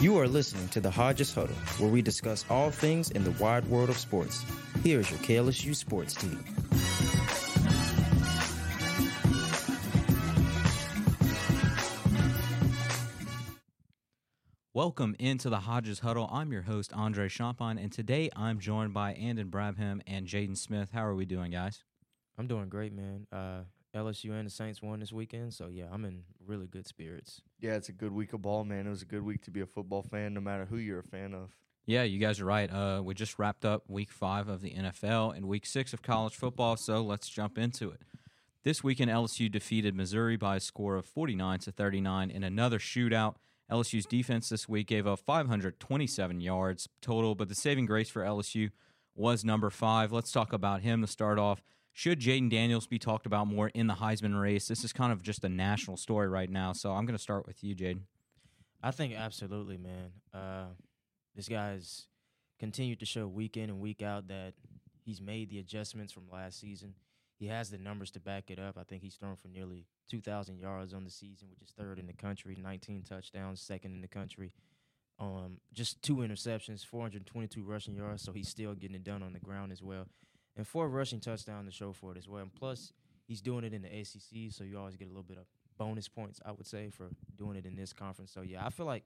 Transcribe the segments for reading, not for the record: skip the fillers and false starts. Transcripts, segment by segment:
You are listening to the Hodges Huddle, where we discuss all things in the wide world of sports. Here is your KLSU sports team. Welcome into the Hodges Huddle. I'm your host, Andre Champagne, and today I'm joined by Anden Brabham and Jaden Smith. How are we doing, guys? I'm doing great, man. LSU and the Saints won this weekend, so yeah, I'm in really good spirits. Yeah, it's a good week of ball, man. It was a good week to be a football fan, no matter who you're a fan of. Yeah, you guys are right. We just wrapped up Week 5 of the NFL and Week 6 of college football, so let's jump into it. This weekend, LSU defeated Missouri by a score of 49-39 in another shootout. LSU's defense this week gave up 527 yards total, but the saving grace for LSU was number 5. Let's talk about him to start off. Should Jayden Daniels be talked about more in the Heisman race? This is kind of just a national story right now, so I'm going to start with you, Jaden. I think absolutely, man. This guy's continued to show week in and week out that he's made the adjustments from last season. He has the numbers to back it up. I think he's thrown for nearly 2,000 yards on the season, which is third in the country, 19 touchdowns, second in the country. Just 2 interceptions, 422 rushing yards, so he's still getting it done on the ground as well. And 4 rushing touchdowns to show for it as well. And plus, he's doing it in the ACC, so you always get a little bit of bonus points, I would say, for doing it in this conference. So, yeah, I feel like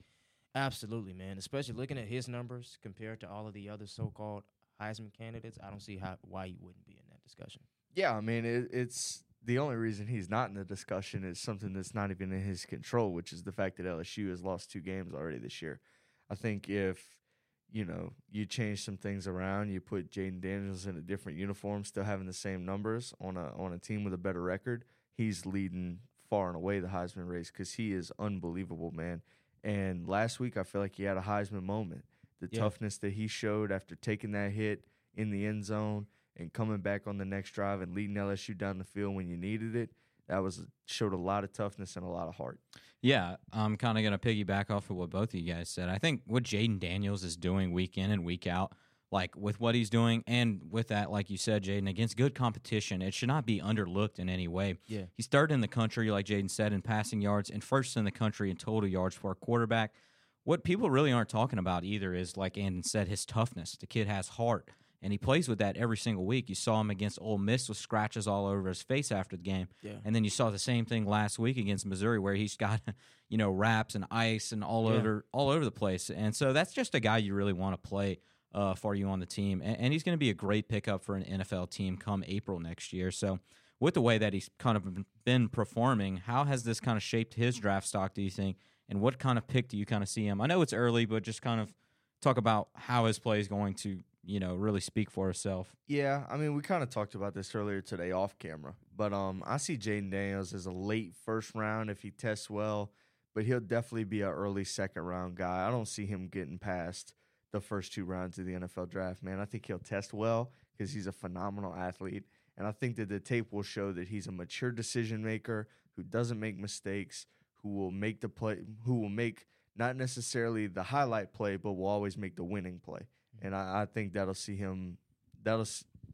absolutely, man, especially looking at his numbers compared to all of the other so-called Heisman candidates, I don't see why you wouldn't be in that discussion. Yeah, I mean, it's the only reason he's not in the discussion is something that's not even in his control, which is the fact that LSU has lost 2 games already this year. I think if, you know, you change some things around, you put Jayden Daniels in a different uniform, still having the same numbers on a team with a better record, he's leading far and away the Heisman race because he is unbelievable, man. And last week I feel like he had a Heisman moment. The toughness that he showed after taking that hit in the end zone and coming back on the next drive and leading LSU down the field when you needed it, that showed a lot of toughness and a lot of heart. Yeah, I'm kind of going to piggyback off of what both of you guys said. I think what Jayden Daniels is doing week in and week out, like with what he's doing and with that, like you said, Jaden, against good competition, it should not be underlooked in any way. Yeah. He's third in the country, like Jaden said, in passing yards and first in the country in total yards for a quarterback. What people really aren't talking about either is, like Anden said, his toughness. The kid has heart. And he plays with that every single week. You saw him against Ole Miss with scratches all over his face after the game. Yeah. And then you saw the same thing last week against Missouri where he's got, you know, wraps and ice and all over the place. And so that's just a guy you really want to play for you on the team. And he's going to be a great pickup for an NFL team come April next year. So with the way that he's kind of been performing, how has this kind of shaped his draft stock, do you think? And what kind of pick do you kind of see him? I know it's early, but just kind of talk about how his play is going to, you know, really speak for herself. Yeah, I mean, we kind of talked about this earlier today off camera, but I see Jayden Daniels as a late first round if he tests well, but he'll definitely be an early second round guy. I don't see him getting past the first 2 rounds of the NFL draft, man. I think he'll test well because he's a phenomenal athlete, and I think that the tape will show that he's a mature decision maker who doesn't make mistakes, who will make the play, who will make not necessarily the highlight play, but will always make the winning play. And I think that'll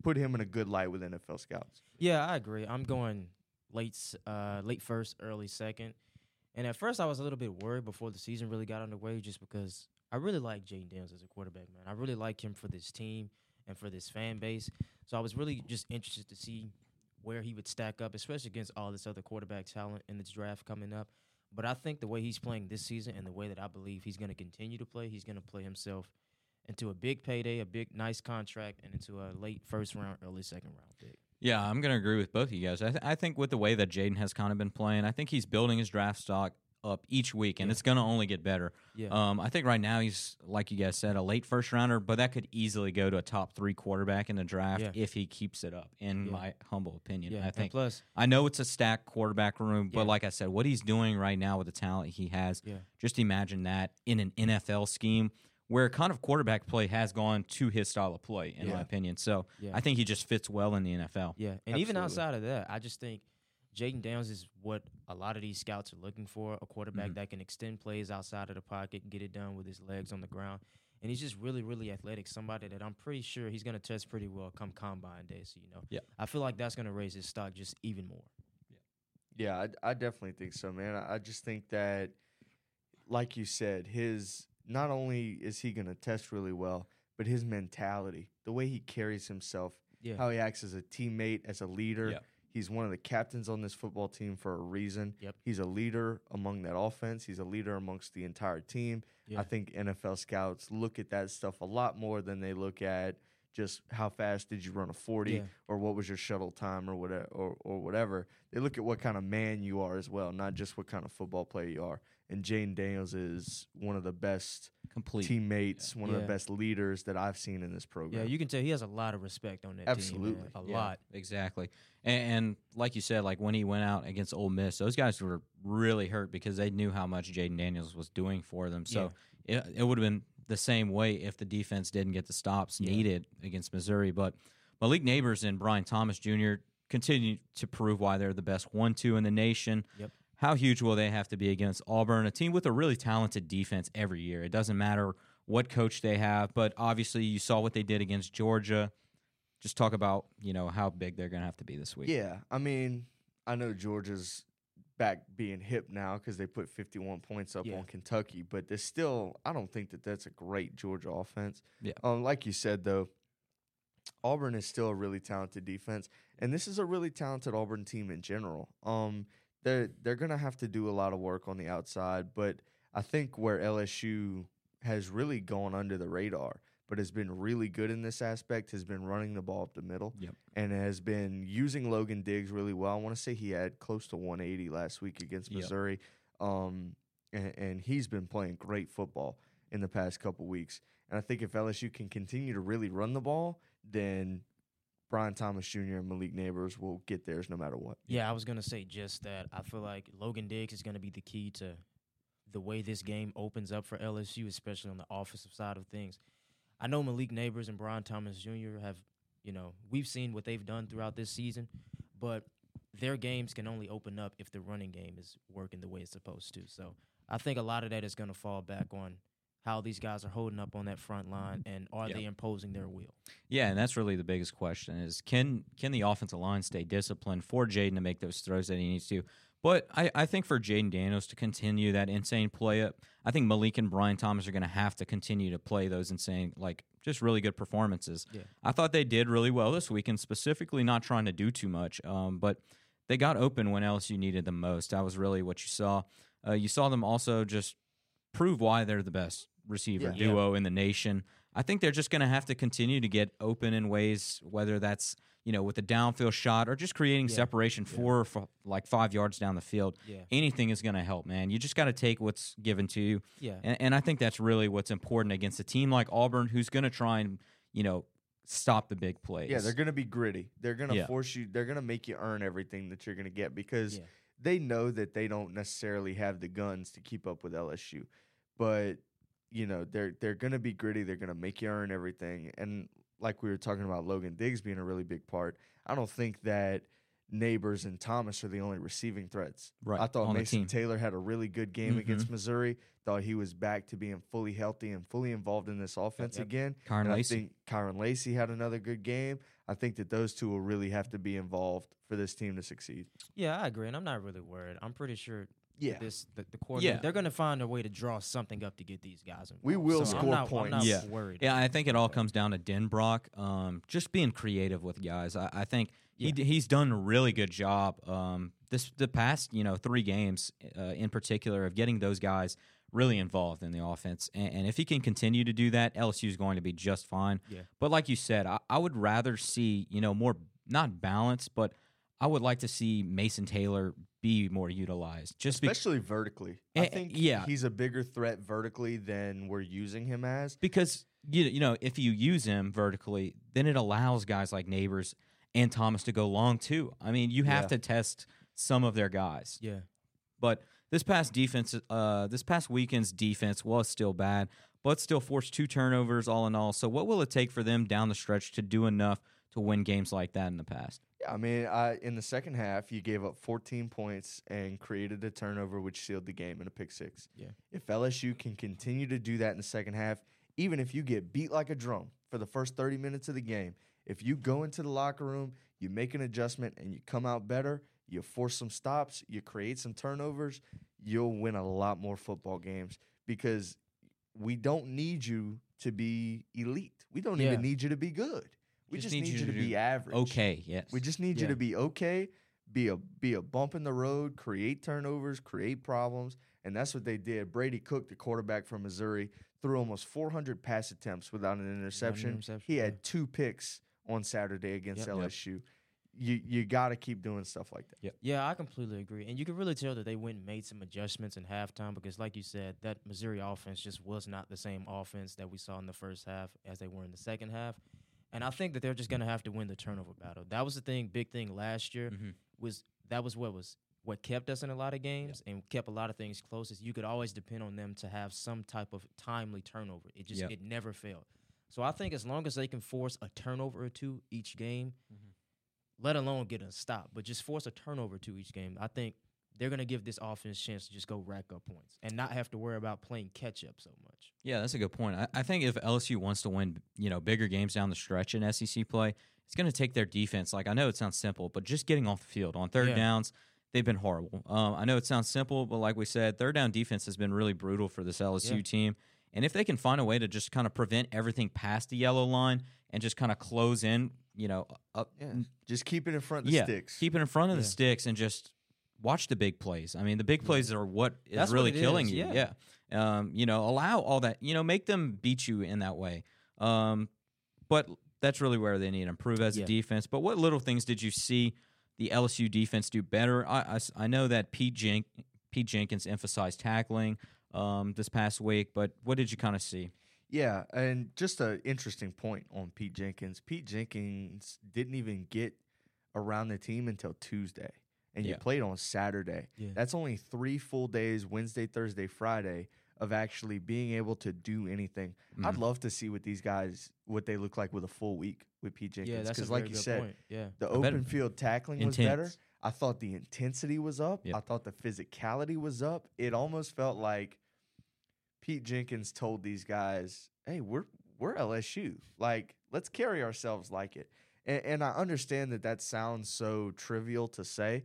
put him in a good light with NFL scouts. Yeah, I agree. I'm going late first, early second. And at first I was a little bit worried before the season really got underway just because I really like Jayden Daniels as a quarterback, man. I really like him for this team and for this fan base. So I was really just interested to see where he would stack up, especially against all this other quarterback talent in this draft coming up. But I think the way he's playing this season and the way that I believe he's going to continue to play, he's going to play himself into a big payday, a big nice contract, and into a late first round, early second round pick. Yeah, I'm going to agree with both of you guys. I think with the way that Jayden has kind of been playing, I think he's building his draft stock up each week, and it's going to only get better. Yeah. I think right now he's, like you guys said, a late first rounder, but that could easily go to a top 3 quarterback in the draft if he keeps it up, in my humble opinion. Yeah. I think. And plus, I know it's a stacked quarterback room, but like I said, what he's doing right now with the talent he has, just imagine that in an NFL scheme where kind of quarterback play has gone to his style of play, in my opinion. So I think he just fits well in the NFL. Yeah, and even outside of that, I just think Jayden Daniels is what a lot of these scouts are looking for, a quarterback that can extend plays outside of the pocket, get it done with his legs on the ground. And he's just really, really athletic, somebody that I'm pretty sure he's going to test pretty well come combine day. So, you know, I feel like that's going to raise his stock just even more. Yeah, I definitely think so, man. I just think that, like you said, his – not only is he going to test really well, but his mentality, the way he carries himself, how he acts as a teammate, as a leader. Yep. He's one of the captains on this football team for a reason. Yep. He's a leader among that offense. He's a leader amongst the entire team. Yeah. I think NFL scouts look at that stuff a lot more than they look at just how fast did you run a 40 or what was your shuttle time or whatever, or whatever. They look at what kind of man you are as well, not just what kind of football player you are. And Jayden Daniels is one of the best teammates, one of the best leaders that I've seen in this program. Yeah, you can tell he has a lot of respect on that team. Absolutely. A lot. Exactly. And like you said, like when he went out against Ole Miss, those guys were really hurt because they knew how much Jayden Daniels was doing for them. So it would have been the same way if the defense didn't get the stops needed against Missouri. But Malik Nabers and Brian Thomas Jr. continue to prove why they're the best 1-2 in the nation. Yep. How huge will they have to be against Auburn, a team with a really talented defense every year? It doesn't matter what coach they have, but obviously you saw what they did against Georgia. Just talk about, you know, how big they're going to have to be this week. Yeah, I mean, I know Georgia's back being hip now because they put 51 points up on Kentucky, but there's still, I don't think that that's a great Georgia offense. Yeah. Like you said, though, Auburn is still a really talented defense, and this is a really talented Auburn team in general. They're going to have to do a lot of work on the outside, but I think where LSU has really gone under the radar but has been really good in this aspect has been running the ball up the middle and has been using Logan Diggs really well. I want to say he had close to 180 last week against Missouri, and he's been playing great football in the past couple weeks. And I think if LSU can continue to really run the ball, then Brian Thomas Jr. and Malik Nabers will get theirs no matter what. Yeah, I was going to say just that. I feel like Logan Diggs is going to be the key to the way this game opens up for LSU, especially on the offensive side of things. I know Malik Nabers and Brian Thomas Jr. have, you know, we've seen what they've done throughout this season, but their games can only open up if the running game is working the way it's supposed to. So I think a lot of that is going to fall back on how these guys are holding up on that front line, and are they imposing their will? Yeah, and that's really the biggest question is can the offensive line stay disciplined for Jayden to make those throws that he needs to? But I think for Jayden Daniels to continue that insane play-up, I think Malik and Brian Thomas are going to have to continue to play those insane, like, just really good performances. Yeah. I thought they did really well this weekend, specifically not trying to do too much, but they got open when LSU needed them most. That was really what you saw. You saw them also just prove why they're the best receiver duo in the nation. I think they're just going to have to continue to get open in ways, whether that's, you know, with a downfield shot or just creating separation 4 or 5 yards down the field. Yeah. Anything is going to help, man. You just got to take what's given to you. Yeah. And I think that's really what's important against a team like Auburn who's going to try and, you know, stop the big plays. Yeah, they're going to be gritty. They're going to force you. They're going to make you earn everything that you're going to get because they know that they don't necessarily have the guns to keep up with LSU. But, you know, they're going to be gritty. They're going to make you earn everything. And like we were talking about Logan Diggs being a really big part, I don't think that Nabers and Thomas are the only receiving threats. Right. I thought Mason Taylor had a really good game against Missouri. Thought he was back to being fully healthy and fully involved in this offense again. Kyron Lacey had another good game. I think that those two will really have to be involved for this team to succeed. Yeah, I agree, and I'm not really worried. I'm pretty sure the coordinator, they're going to find a way to draw something up to get these guys involved. We will score points. I'm not worried. Yeah, I think it all comes down to Denbrock, just being creative with guys. I think he's done a really good job the past, you know, 3 games in particular of getting those guys really involved in the offense. And if he can continue to do that, LSU is going to be just fine. Yeah. But like you said, I would rather see, you know, more, not balance, but I would like to see Mason Taylor be more utilized. Especially vertically. I think he's a bigger threat vertically than we're using him as. Because, you know, if you use him vertically, then it allows guys like Nabers and Thomas to go long, too. I mean, you have to test some of their guys. Yeah. But this past weekend's defense was still bad, but still forced 2 turnovers all in all. So what will it take for them down the stretch to do enough to win games like that in the past? Yeah, I mean, in the second half, you gave up 14 points and created a turnover, which sealed the game in a pick six. Yeah. If LSU can continue to do that in the second half, even if you get beat like a drum for the first 30 minutes of the game, if you go into the locker room, you make an adjustment, and you come out better, you force some stops, you create some turnovers, you'll win a lot more football games because we don't need you to be elite. We don't even need you to be good. We just need you to be average. Okay, yes. We just need you to be okay, be a bump in the road, create turnovers, create problems, and that's what they did. Brady Cook, the quarterback from Missouri, threw almost 400 pass attempts without an interception. He had 2 picks on Saturday against LSU. You got to keep doing stuff like that. Yeah, I completely agree. And you can really tell that they went and made some adjustments in halftime because, like you said, that Missouri offense just was not the same offense that we saw in the first half as they were in the second half. And I think that they're just going to have to win the turnover battle. That was the big thing last year. That was what kept us in a lot of games and kept a lot of things close is you could always depend on them to have some type of timely turnover. It just it never failed. So I think as long as they can force a turnover or two each game, let alone get a stop, but just force a turnover to each game, I think they're going to give this offense a chance to just go rack up points and not have to worry about playing catch-up so much. Yeah, that's a good point. I think if LSU wants to win, bigger games down the stretch in SEC play, it's going to take their defense. Like, I know it sounds simple, but just getting off the field on third downs, they've been horrible. I know it sounds simple, but like we said, third down defense has been really brutal for this LSU team. And if they can find a way to just kind of prevent everything past the yellow line and just kind of close in, up, just keep it in front of the sticks. Keep it in front of the sticks and just watch the big plays. I mean, the big plays are what is really killing you. Yeah. Allow all that. Make them beat you in that way. But that's really where they need to improve as a defense. But what little things did you see the LSU defense do better? I know that Pete Jenkins emphasized tackling this past week, but what did you kind of see? Yeah, and just an interesting point on Pete Jenkins. Pete Jenkins didn't even get around the team until Tuesday, and you played on Saturday. Yeah. That's only 3 full days, Wednesday, Thursday, Friday, of actually being able to do anything. I'd love to see what these guys, what they look like with a full week with Pete Jenkins. Because like you said, the open field tackling was better. I thought the intensity was up. I thought the physicality was up. It almost felt like Pete Jenkins told these guys, "Hey, we're LSU. Like, let's carry ourselves like it." And I understand that sounds so trivial to say,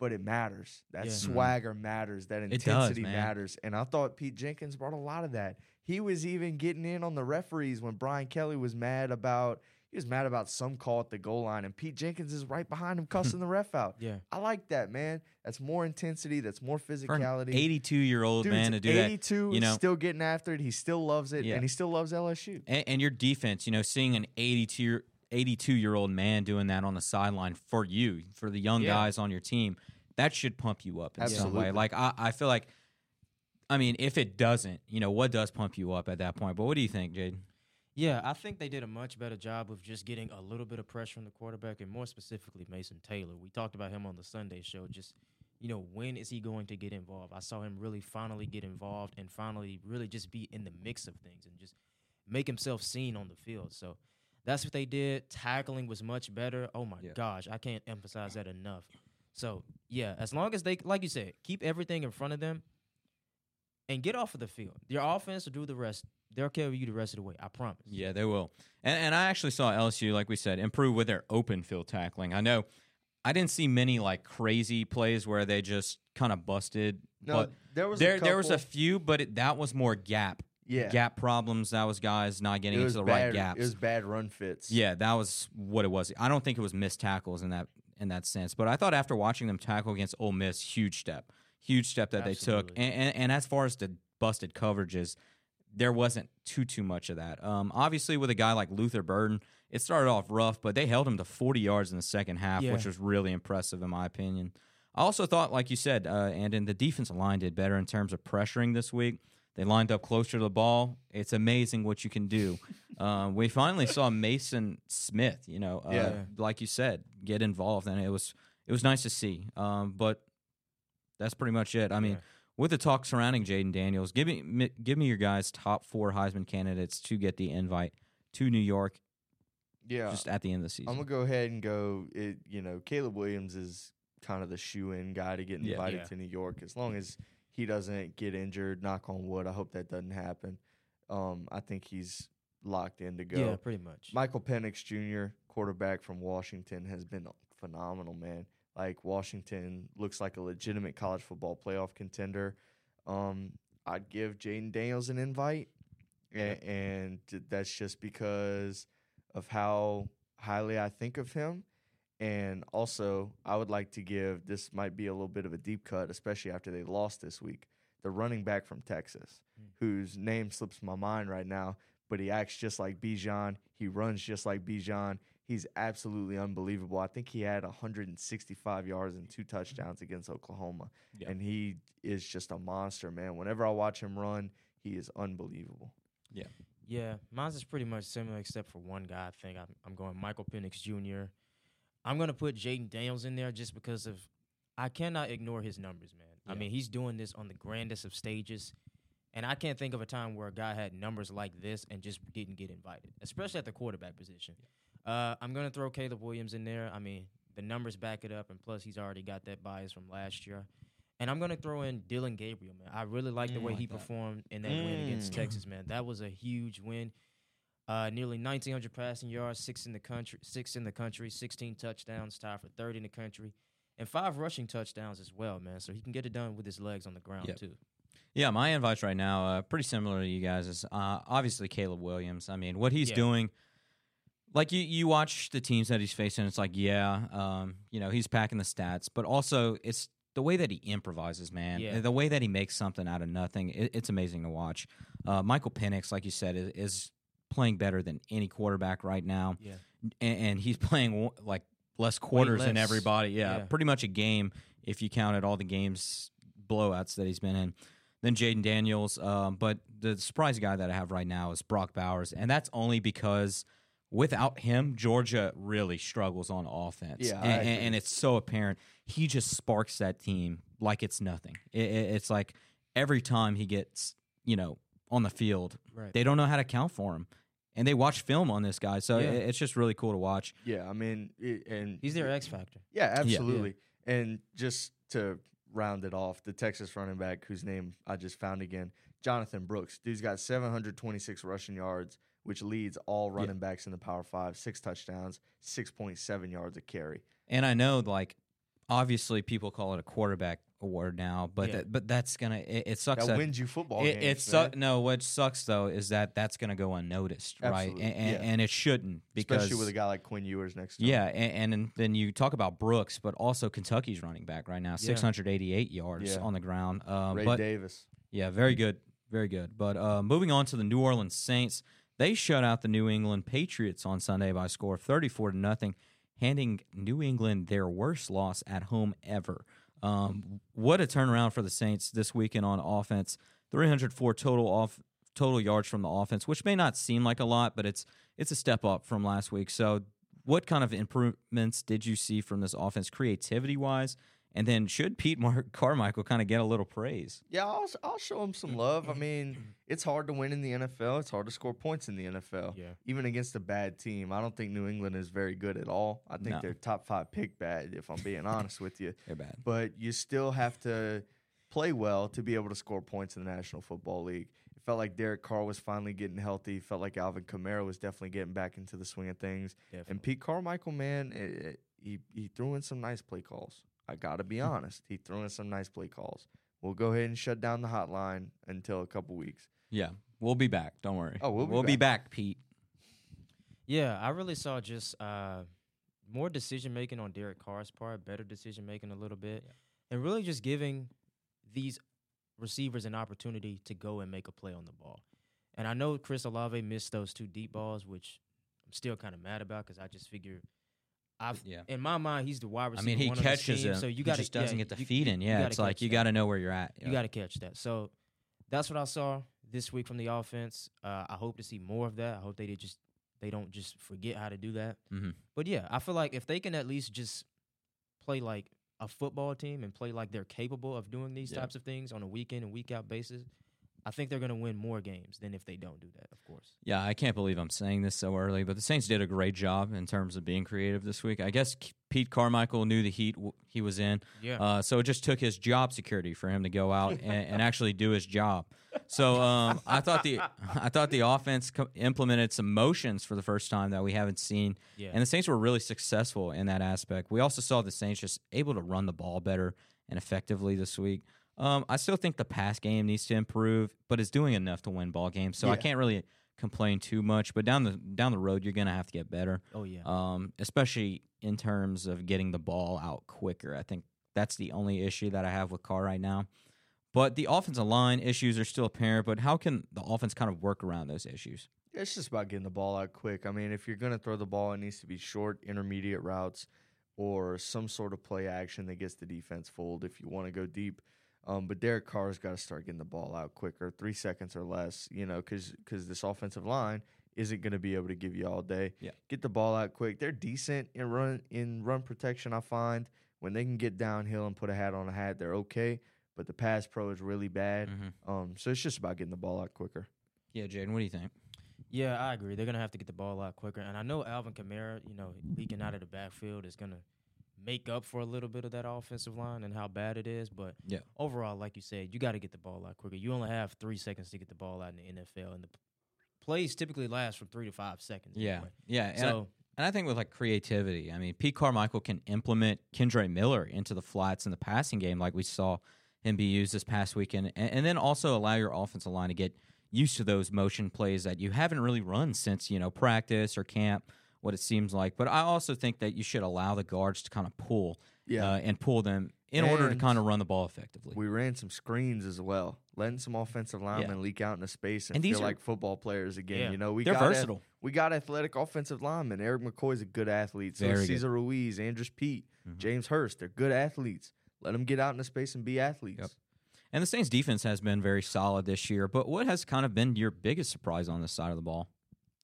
but it matters. That swagger matters. That intensity matters. And I thought Pete Jenkins brought a lot of that. He was even getting in on the referees when Brian Kelly was mad about. He was mad about some call at the goal line, and Pete Jenkins is right behind him cussing the ref out. Yeah, I like that, man. That's more intensity. That's more physicality. For an 82-year-old man to do 82, that. 82, still getting after it. He still loves it, and he still loves LSU. And your defense, seeing an 82-year-old man doing that on the sideline for you, for the young guys on your team, that should pump you up in some way. Like, I feel like, I mean, if it doesn't, what does pump you up at that point? But what do you think, Jaden? Yeah, I think they did a much better job of just getting a little bit of pressure on the quarterback, and more specifically, Mason Taylor. We talked about him on the Sunday show. Just, when is he going to get involved? I saw him really finally get involved and finally really just be in the mix of things and just make himself seen on the field. So that's what they did. Tackling was much better. Oh, my gosh, I can't emphasize that enough. So, yeah, as long as they, like you said, keep everything in front of them and get off of the field. Your offense will do the rest. They'll carry you the rest of the way, I promise. Yeah, they will. And I actually saw LSU, like we said, improve with their open field tackling. I know I didn't see many, crazy plays where they just kind of busted. No, but there was a few, but that was more gap. Yeah. Gap problems. That was guys not getting into the right gaps. It was bad run fits. Yeah, that was what it was. I don't think it was missed tackles in that sense. But I thought after watching them tackle against Ole Miss, huge step that they took. And as far as the busted coverages, there wasn't too much of that. Obviously, with a guy like Luther Burden, it started off rough, but they held him to 40 yards in the second half, which was really impressive in my opinion. I also thought, like you said, Anden, the defensive line did better in terms of pressuring this week. They lined up closer to the ball. It's amazing what you can do. We finally saw Mason Smith, like you said, get involved, and it was nice to see. But that's pretty much it. I mean. Yeah. With the talk surrounding Jayden Daniels, give me your guys' top 4 Heisman candidates to get the invite to New York. Yeah, just at the end of the season. I'm gonna go ahead and go. Caleb Williams is kind of the shoe-in guy to get invited to New York, as long as he doesn't get injured. Knock on wood. I hope that doesn't happen. I think he's locked in to go. Yeah, pretty much. Michael Penix Jr., quarterback from Washington, has been phenomenal, man. Washington looks like a legitimate college football playoff contender. I'd give Jayden Daniels an invite, and that's just because of how highly I think of him. And also, I would like to give, this might be a little bit of a deep cut, especially after they lost this week, the running back from Texas, whose name slips my mind right now, but he acts just like Bijan. He runs just like Bijan. He's absolutely unbelievable. I think he had 165 yards and 2 touchdowns against Oklahoma, and he is just a monster, man. Whenever I watch him run, he is unbelievable. Yeah. Yeah, mine's is pretty much similar except for one guy, I think. I'm going Michael Penix Jr., I'm going to put Jayden Daniels in there just because of I cannot ignore his numbers, man. Yeah. I mean, he's doing this on the grandest of stages, and I can't think of a time where a guy had numbers like this and just didn't get invited, especially at the quarterback position. Yeah. I'm going to throw Caleb Williams in there. I mean, the numbers back it up, and plus he's already got that bias from last year. And I'm going to throw in Dylan Gabriel, man. I really like the way he performed in that win against Texas, man. That was a huge win. Nearly 1,900 passing yards, 6 in the country, 16 touchdowns, tied for third in the country, and 5 rushing touchdowns as well, man. So he can get it done with his legs on the ground, too. Yeah, my advice right now, pretty similar to you guys, is obviously Caleb Williams. I mean, what he's doing, like you watch the teams that he's facing, it's like, you know, he's packing the stats, but also it's the way that he improvises, man, the way that he makes something out of nothing, it's amazing to watch. Michael Penix, like you said, is playing better than any quarterback right now, and he's playing like less quarters than everybody. Pretty much a game if you counted all the games blowouts that he's been in. Then Jayden Daniels, but the surprise guy that I have right now is Brock Bowers, and that's only because without him, Georgia really struggles on offense, and it's so apparent. He just sparks that team like it's nothing. It's like every time he gets, you know, on the field. Right. They don't know how to count for him. And they watch film on this guy, so it's just really cool to watch. Yeah, I mean, and he's their X factor. Yeah, absolutely. Yeah. And just to round it off, the Texas running back whose name I just found again, Jonathan Brooks. Dude's got 726 rushing yards, which leads all running backs in the Power 5, 6 touchdowns, 6.7 yards a carry. And I know, like, obviously people call it a quarterback award now, but that's gonna it sucks. That wins you football games. No, what sucks though is that's gonna go unnoticed, absolutely, right? And it shouldn't, because especially with a guy like Quinn Ewers next time. Yeah, and then you talk about Brooks, but also Kentucky's running back right now, 688 yards on the ground. Ray Davis, very good, very good. But moving on to the New Orleans Saints, they shut out the New England Patriots on Sunday by a score of 34-0, handing New England their worst loss at home ever. What a turnaround for the Saints this weekend on offense. 304 total yards from the offense, which may not seem like a lot, but it's a step up from last week. So what kind of improvements did you see from this offense creativity-wise? And then should Pete Carmichael kind of get a little praise? Yeah, I'll show him some love. I mean, it's hard to win in the NFL. It's hard to score points in the NFL, even against a bad team. I don't think New England is very good at all. I think they're top 5 pick bad, if I'm being honest with you. They're bad. But you still have to play well to be able to score points in the National Football League. It felt like Derek Carr was finally getting healthy. It felt like Alvin Kamara was definitely getting back into the swing of things. Definitely. And Pete Carmichael, man, he threw in some nice play calls. I got to be honest. He threw in some nice play calls. We'll go ahead and shut down the hotline until a couple weeks. Yeah, we'll be back. Don't worry. Oh, we'll be back, Pete. Yeah, I really saw just more decision-making on Derek Carr's part, better decision-making a little bit, and really just giving these receivers an opportunity to go and make a play on the ball. And I know Chris Olave missed those 2 deep balls, which I'm still kind of mad about because I just figure – in my mind, he's the wide receiver. I mean, he catches it, so you got just doesn't get the feed in. Yeah, it's like you got to know where you're at. You got to catch that. So that's what I saw this week from the offense. I hope to see more of that. I hope they don't just forget how to do that. Mm-hmm. But yeah, I feel like if they can at least just play like a football team and play like they're capable of doing these types of things on a week in and week out basis, I think they're going to win more games than if they don't do that, of course. Yeah, I can't believe I'm saying this so early, but the Saints did a great job in terms of being creative this week. I guess Pete Carmichael knew the heat he was in, so it just took his job security for him to go out and actually do his job. So I thought the offense implemented some motions for the first time that we haven't seen, and the Saints were really successful in that aspect. We also saw the Saints just able to run the ball better and effectively this week. I still think the pass game needs to improve, but it's doing enough to win ball games, so I can't really complain too much. But down the road, you're gonna have to get better. Oh yeah. Especially in terms of getting the ball out quicker. I think that's the only issue that I have with Carr right now. But the offensive line issues are still apparent, but how can the offense kind of work around those issues? It's just about getting the ball out quick. I mean, if you're going to throw the ball, it needs to be short, intermediate routes or some sort of play action that gets the defense fooled if you want to go deep. But Derek Carr's got to start getting the ball out quicker, 3 seconds or less, you know, because this offensive line isn't going to be able to give you all day. Yeah. Get the ball out quick. They're decent in run protection, I find. When they can get downhill and put a hat on a hat, they're okay. But the pass pro is really bad. Mm-hmm. So it's just about getting the ball out quicker. Yeah, Jaden, what do you think? Yeah, I agree. They're going to have to get the ball out quicker. And I know Alvin Kamara, you know, leaking out of the backfield is going to make up for a little bit of that offensive line and how bad it is. But overall, like you said, you got to get the ball out quicker. You only have 3 seconds to get the ball out in the NFL. And the plays typically last from 3 to 5 seconds. Yeah, anyway. And I think with, like, creativity, I mean, Pete Carmichael can implement Kendre Miller into the flats in the passing game like we saw and be used this past weekend, and then also allow your offensive line to get used to those motion plays that you haven't really run since, you know, practice or camp, what it seems like. But I also think that you should allow the guards to kind of pull and pull them in order to kind of run the ball effectively. We ran some screens as well, letting some offensive linemen leak out into space and feel like football players again. Yeah. You know, they're versatile. We got athletic offensive linemen. Eric McCoy's a good athlete. So Cesar Ruiz, Andres Pete, James Hurst, they're good athletes. Let them get out into space and be athletes. Yep. And the Saints' defense has been very solid this year, but what has kind of been your biggest surprise on this side of the ball?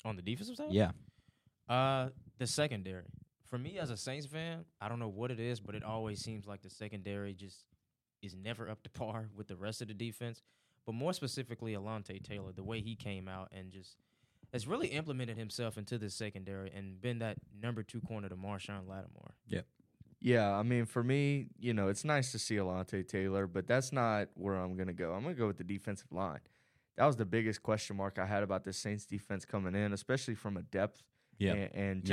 On the defensive side? Yeah. The secondary. For me as a Saints fan, I don't know what it is, but it always seems like the secondary just is never up to par with the rest of the defense. But more specifically, Alontae Taylor, the way he came out and just has really implemented himself into the secondary and been that number two corner to Marshawn Lattimore. Yep. Yeah, I mean, for me, you know, it's nice to see Alontae Taylor, but that's not where I'm going to go. I'm going to go with the defensive line. That was the biggest question mark I had about this Saints defense coming in, especially from a depth and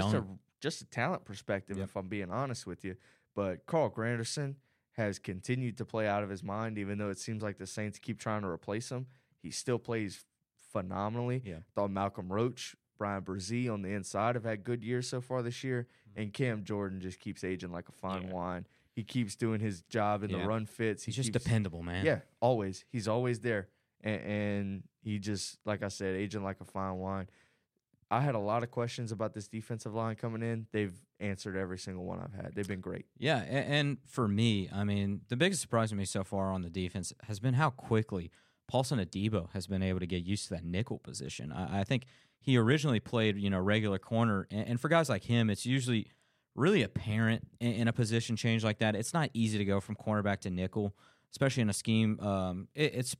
just a talent perspective, if I'm being honest with you. But Carl Granderson has continued to play out of his mind, even though it seems like the Saints keep trying to replace him. He still plays phenomenally. Yeah. Thought Malcolm Roach, Brian Brzee on the inside have had good years so far this year, and Cam Jordan just keeps aging like a fine wine. He keeps doing his job in the run fits. He's just dependable, man. Yeah, always. He's always there, and he just, like I said, aging like a fine wine. I had a lot of questions about this defensive line coming in. They've answered every single one I've had. They've been great. Yeah, and for me, I mean, the biggest surprise to me so far on the defense has been how quickly Paulson Adebo has been able to get used to that nickel position. I think he originally played, you know, regular corner, and for guys like him, it's usually really apparent in a position change like that. It's not easy to go from cornerback to nickel, especially in a scheme. It's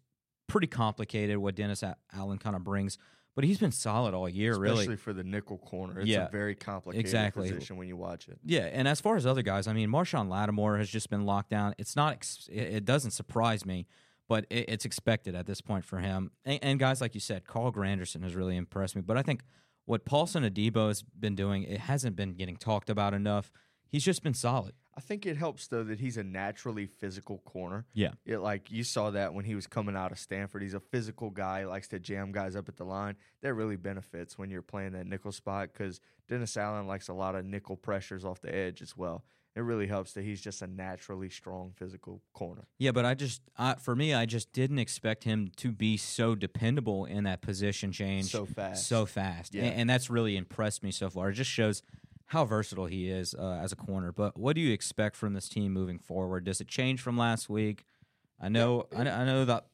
pretty complicated what Dennis Allen kind of brings, but he's been solid all year, especially really. Especially for the nickel corner. It's a very complicated position when you watch it. Yeah, and as far as other guys, I mean, Marshawn Lattimore has just been locked down. It's not it doesn't surprise me, but it's expected at this point for him. And guys, like you said, Carl Granderson has really impressed me. But I think what Paulson Adebo has been doing, it hasn't been getting talked about enough. He's just been solid. I think it helps, though, that he's a naturally physical corner. Yeah. Like, you saw that when he was coming out of Stanford. He's a physical guy, likes to jam guys up at the line. That really benefits when you're playing that nickel spot because Dennis Allen likes a lot of nickel pressures off the edge as well. It really helps that he's just a naturally strong physical corner. Yeah, but I just didn't expect him to be so dependable in that position change. So fast. Yeah. And that's really impressed me so far. It just shows how versatile he is as a corner. But what do you expect from this team moving forward? Does it change from last week? I know that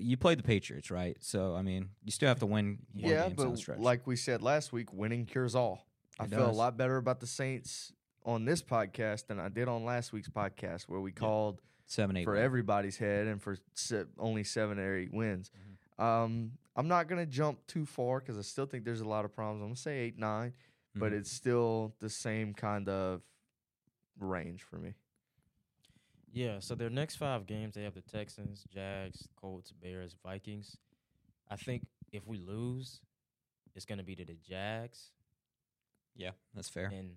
you played the Patriots, right? So, I mean, you still have to win more games on the stretch. Like we said last week, winning cures all. I feel a lot better about the Saints on this podcast than I did on last week's podcast where we called 7-8 for everybody's head and for only 7 or 8 wins. Mm-hmm. I'm not going to jump too far because I still think there's a lot of problems. I'm going to say 8-9, but it's still the same kind of range for me. Yeah, so their next 5 games, they have the Texans, Jags, Colts, Bears, Vikings. I think if we lose, it's going to be to the Jags. Yeah, that's fair. And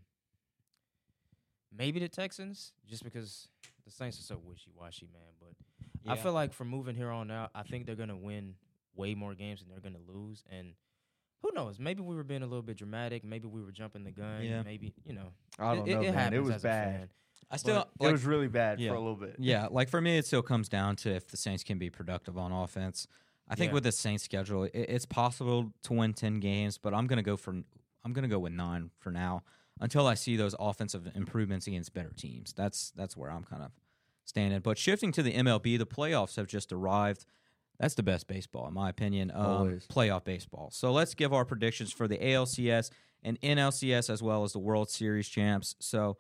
maybe the Texans, just because the Saints are so wishy-washy, man. But yeah. I feel like from moving here on out, I think they're going to win way more games than they're going to lose. And who knows? Maybe we were being a little bit dramatic. Maybe we were jumping the gun. Yeah. Maybe, you know. I don't know, man. It was bad. I still, like, it was really bad for a little bit. Yeah, like for me, it still comes down to if the Saints can be productive on offense. I think with the Saints schedule, it's possible to win 10 games, but I'm gonna go with 9 for now until I see those offensive improvements against better teams. That's where I'm kind of standing. But shifting to the MLB, the playoffs have just arrived. That's the best baseball, in my opinion, playoff baseball. So let's give our predictions for the ALCS and NLCS as well as the World Series champs. So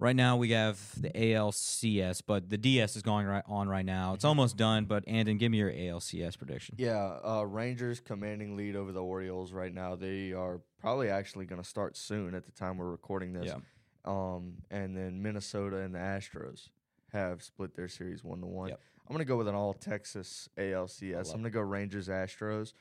right now we have the ALCS, but the DS is going on right now. It's almost done, but Anden, give me your ALCS prediction. Yeah, Rangers commanding lead over the Orioles right now. They are probably actually going to start soon at the time we're recording this. Yeah. And then Minnesota and the Astros have split their series 1-1. Yep. I'm going to go with an all-Texas ALCS. I'm going to go Rangers-Astros.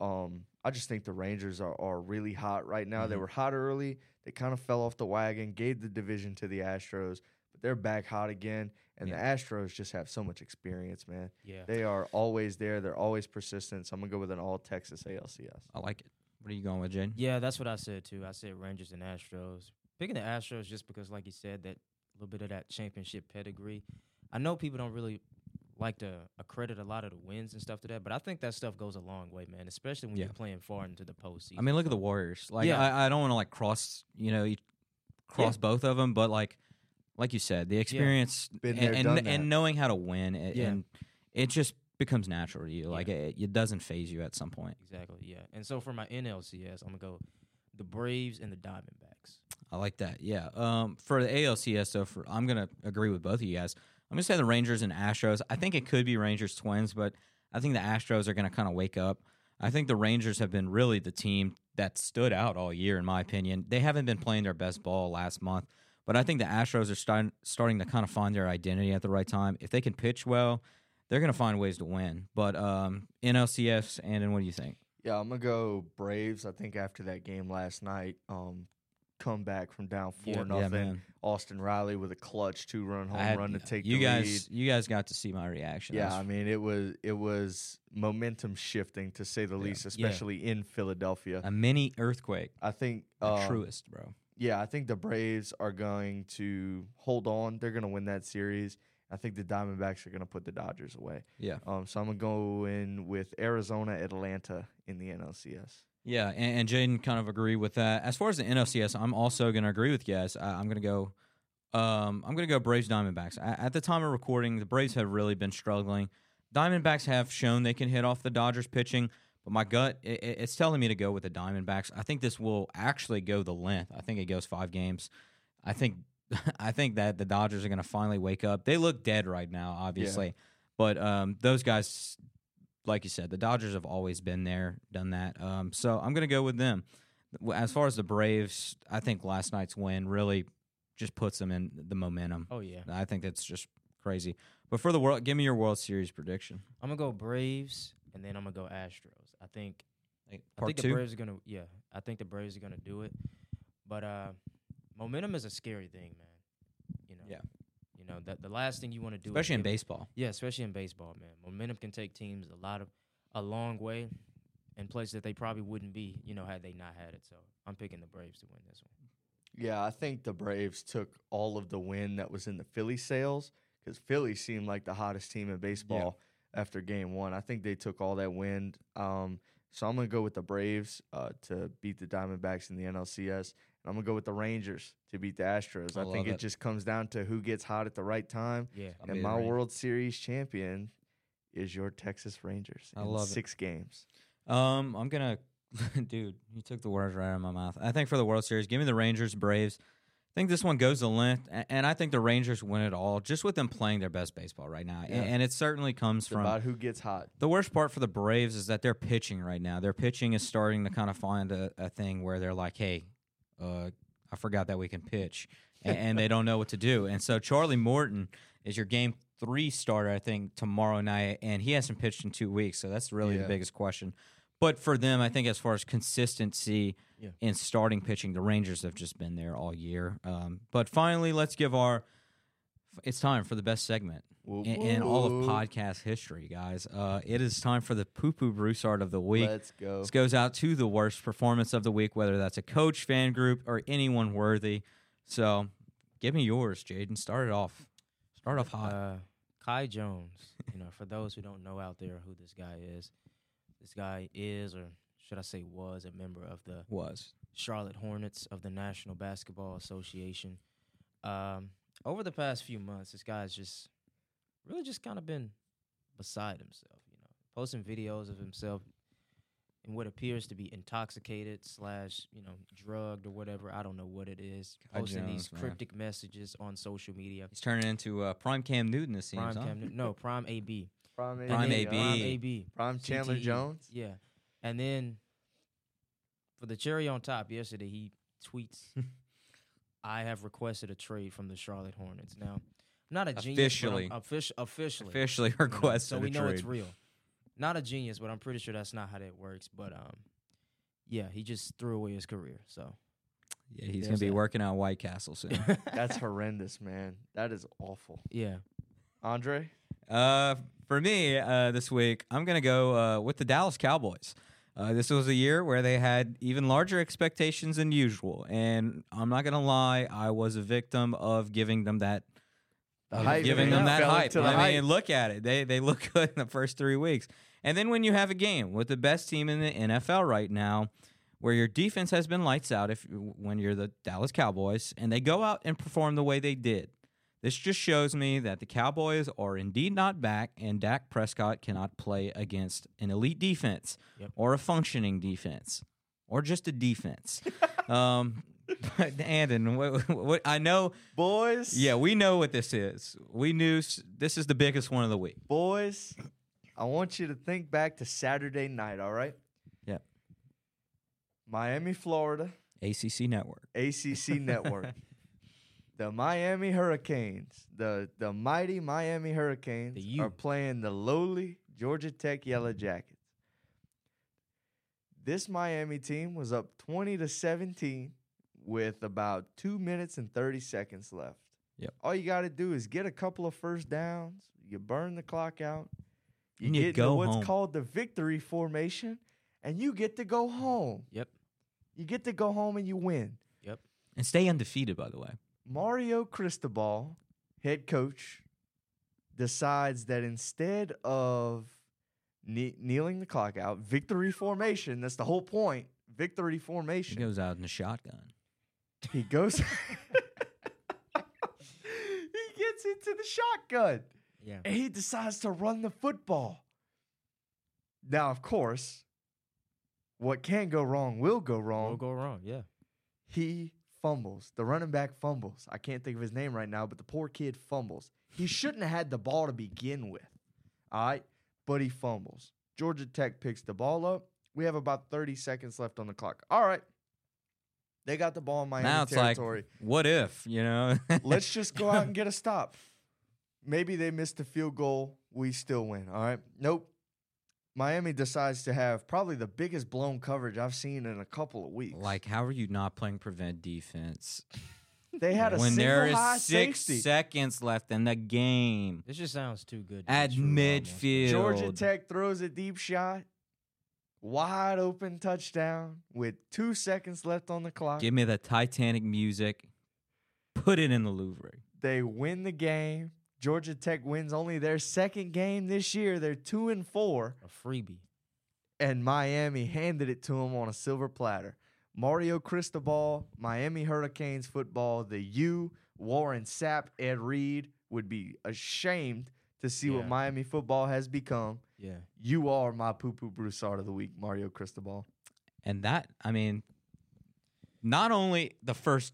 I just think the Rangers are really hot right now. Mm-hmm. They were hot early. They kind of fell off the wagon, gave the division to the Astros, but they're back hot again. And the Astros just have so much experience, man. Yeah. They are always there. They're always persistent. So I'm going to go with an all-Texas ALCS. I like it. What are you going with, Jane? Yeah, that's what I said, too. I said Rangers and Astros. Picking the Astros just because, like you said, that little bit of that championship pedigree. I know people don't really like to accredit a lot of the wins and stuff to that, but I think that stuff goes a long way, man, especially when you're playing far into the postseason. I mean, look at the Warriors. Like, I don't want to, like, cross both of them, but, like you said, the experience and knowing how to win, and it just becomes natural to you. Like, it doesn't phase you at some point. Exactly, yeah. And so for my NLCS, I'm going to go the Braves and the Diamondbacks. I like that, yeah. For the ALCS, though, I'm going to agree with both of you guys. I'm going to say the Rangers and Astros. I think it could be Rangers-Twins, but I think the Astros are going to kind of wake up. I think the Rangers have been really the team that stood out all year, in my opinion. They haven't been playing their best ball last month, but I think the Astros are starting to kind of find their identity at the right time. If they can pitch well, they're going to find ways to win. But NLCS, Anden, what do you think? Yeah, I'm going to go Braves. I think after that game last night, come back from down 4-0. Austin Riley with a clutch 2-run home run to take the lead. You guys got to see my reaction. Yeah, I mean it was momentum shifting to say the least, especially in Philadelphia. A mini earthquake. I think the truest, bro. Yeah, I think the Braves are going to hold on. They're going to win that series. I think the Diamondbacks are going to put the Dodgers away. Yeah. So I'm going to go in with Arizona, Atlanta in the NLCS. Yeah, and Jaden kind of agree with that. As far as the NLCS, I'm also going to agree with you guys. I'm going to go Braves Diamondbacks. At the time of recording, the Braves have really been struggling. Diamondbacks have shown they can hit off the Dodgers pitching, but my gut it's telling me to go with the Diamondbacks. I think this will actually go the length. I think it goes 5 games. I think that the Dodgers are going to finally wake up. They look dead right now, obviously, but those guys. Like you said, the Dodgers have always been there, done that. So I'm going to go with them. As far as the Braves, I think last night's win really just puts them in the momentum. Oh, yeah. I think that's just crazy. But for the World, give me your World Series prediction. I'm going to go Braves, and then I'm going to go Astros. I think the Braves are going to – yeah, I think the Braves are going to do it. But momentum is a scary thing, man. You know. Yeah. You know, the last thing you want to do, especially in baseball. Yeah, especially in baseball, man. Momentum can take teams a long way, in places that they probably wouldn't be, you know, had they not had it. So I'm picking the Braves to win this one. Yeah, I think the Braves took all of the wind that was in the Philly sails, because Philly seemed like the hottest team in baseball after Game 1. I think they took all that wind. So I'm gonna go with the Braves to beat the Diamondbacks in the NLCS. I'm going to go with the Rangers to beat the Astros. I think it just comes down to who gets hot at the right time. Yeah. And my World Series champion is your Texas Rangers in 6 games. I'm going to – dude, you took the words right out of my mouth. I think for the World Series, give me the Rangers, Braves. I think this one goes the length, and I think the Rangers win it all just with them playing their best baseball right now. Yeah. And it certainly comes from – about who gets hot. The worst part for the Braves is that they're pitching right now. Their pitching is starting to kind of find a thing where they're like, hey – I forgot that we can pitch, and they don't know what to do. And so Charlie Morton is your Game 3 starter, I think, tomorrow night, and he hasn't pitched in 2 weeks, so that's really the biggest question. But for them, I think as far as consistency in starting pitching, the Rangers have just been there all year. But finally, let's give our It's time for the best segment in all of podcast history, guys. It is time for the poo-poo Broussard of the week. Let's go. This goes out to the worst performance of the week, whether that's a coach, fan group, or anyone worthy. So give me yours, Jaden. Start it off. Start off hot. Kai Jones. You know, for those who don't know out there who this guy is, or should I say was, a member of the Charlotte Hornets of the National Basketball Association. Over the past few months, this guy's just really just kind of been beside himself, you know, posting videos of himself in what appears to be intoxicated / you know, drugged or whatever. I don't know what it is. Posting these cryptic messages on social media. He's turning into Prime Cam Newton, it seems. Prime AB. Prime AB. Prime Chandler Jones. Yeah. And then for the cherry on top, yesterday he tweets, I have requested a trade from the Charlotte Hornets. Now, I'm not a genius. Officially requested a trade. So we know it's real. Not a genius, but I'm pretty sure that's not how that works. But, yeah, he just threw away his career. So, yeah, he's going to be working on White Castle soon. That's horrendous, man. That is awful. Yeah. Andre? For me this week, I'm going to go with the Dallas Cowboys. This was a year where they had even larger expectations than usual, and I'm not gonna lie, I was a victim of giving them that hype. I mean, look at it; they look good in the first 3 weeks, and then when you have a game with the best team in the NFL right now, where your defense has been lights out, when you're the Dallas Cowboys, and they go out and perform the way they did, this just shows me that the Cowboys are indeed not back, and Dak Prescott cannot play against an elite defense or a functioning defense or just a defense. But Anden, what I know, boys. Yeah, we know what this is. We knew this is the biggest one of the week. Boys, I want you to think back to Saturday night. All right. Yeah. Miami, Florida. ACC Network. The Miami Hurricanes, the mighty Miami Hurricanes, are playing the lowly Georgia Tech Yellow Jackets. This Miami team was up 20-17 with about 2 minutes and 30 seconds left. Yep. All you got to do is get a couple of first downs. You burn the clock out. You get into what's called the victory formation, and you get to go home. Yep. You get to go home and you win. Yep. And stay undefeated, by the way. Mario Cristobal, head coach, decides that instead of kneeling the clock out, victory formation, that's the whole point, victory formation. He goes out in the shotgun. He gets into the shotgun. Yeah. And he decides to run the football. Now, of course, what can go wrong will go wrong. Will go wrong, yeah. He fumbles. The running back fumbles. I can't think of his name right now, but the poor kid fumbles. He shouldn't have had the ball to begin with. All right? But he fumbles. Georgia Tech picks the ball up. We have about 30 seconds left on the clock. All right. They got the ball in Miami territory. Like, what if, you know? Let's just go out and get a stop. Maybe they missed the field goal. We still win. All right? Nope. Miami decides to have probably the biggest blown coverage I've seen in a couple of weeks. Like, how are you not playing prevent defense? They had a single high safety. When there is 6 seconds left in the game. This just sounds too good. At midfield. Georgia Tech throws a deep shot. Wide open touchdown with 2 seconds left on the clock. Give me the Titanic music. Put it in the Louvre. They win the game. Georgia Tech wins only their second game this year. They're 2-4. A freebie. And Miami handed it to them on a silver platter. Mario Cristobal, Miami Hurricanes football, the U, Warren Sapp, Ed Reed would be ashamed to see what Miami football has become. Yeah. You are my poo-poo Broussard of the week, Mario Cristobal. And that, I mean, not only the first,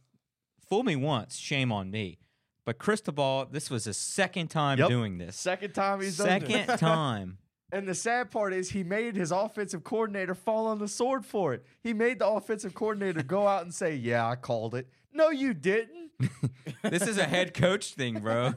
fool me once, shame on me. But Cristobal, this was his second time doing this. Second time he's done this. Second time. And the sad part is he made his offensive coordinator fall on the sword for it. He made the offensive coordinator go out and say, I called it. No, you didn't. This is a head coach thing, bro.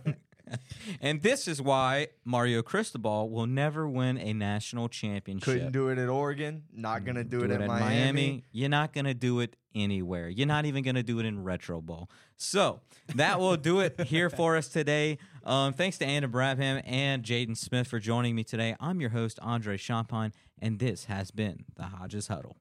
And this is why Mario Cristobal will never win a national championship. Couldn't do it at Oregon. Not going to do it at Miami. You're not going to do it anywhere. You're not even going to do it in Retro Bowl. So that will do it here for us today. Thanks to Anden Brabham and Jaden Smith for joining me today. I'm your host, Andre Champagne, and this has been the Hodges Huddle.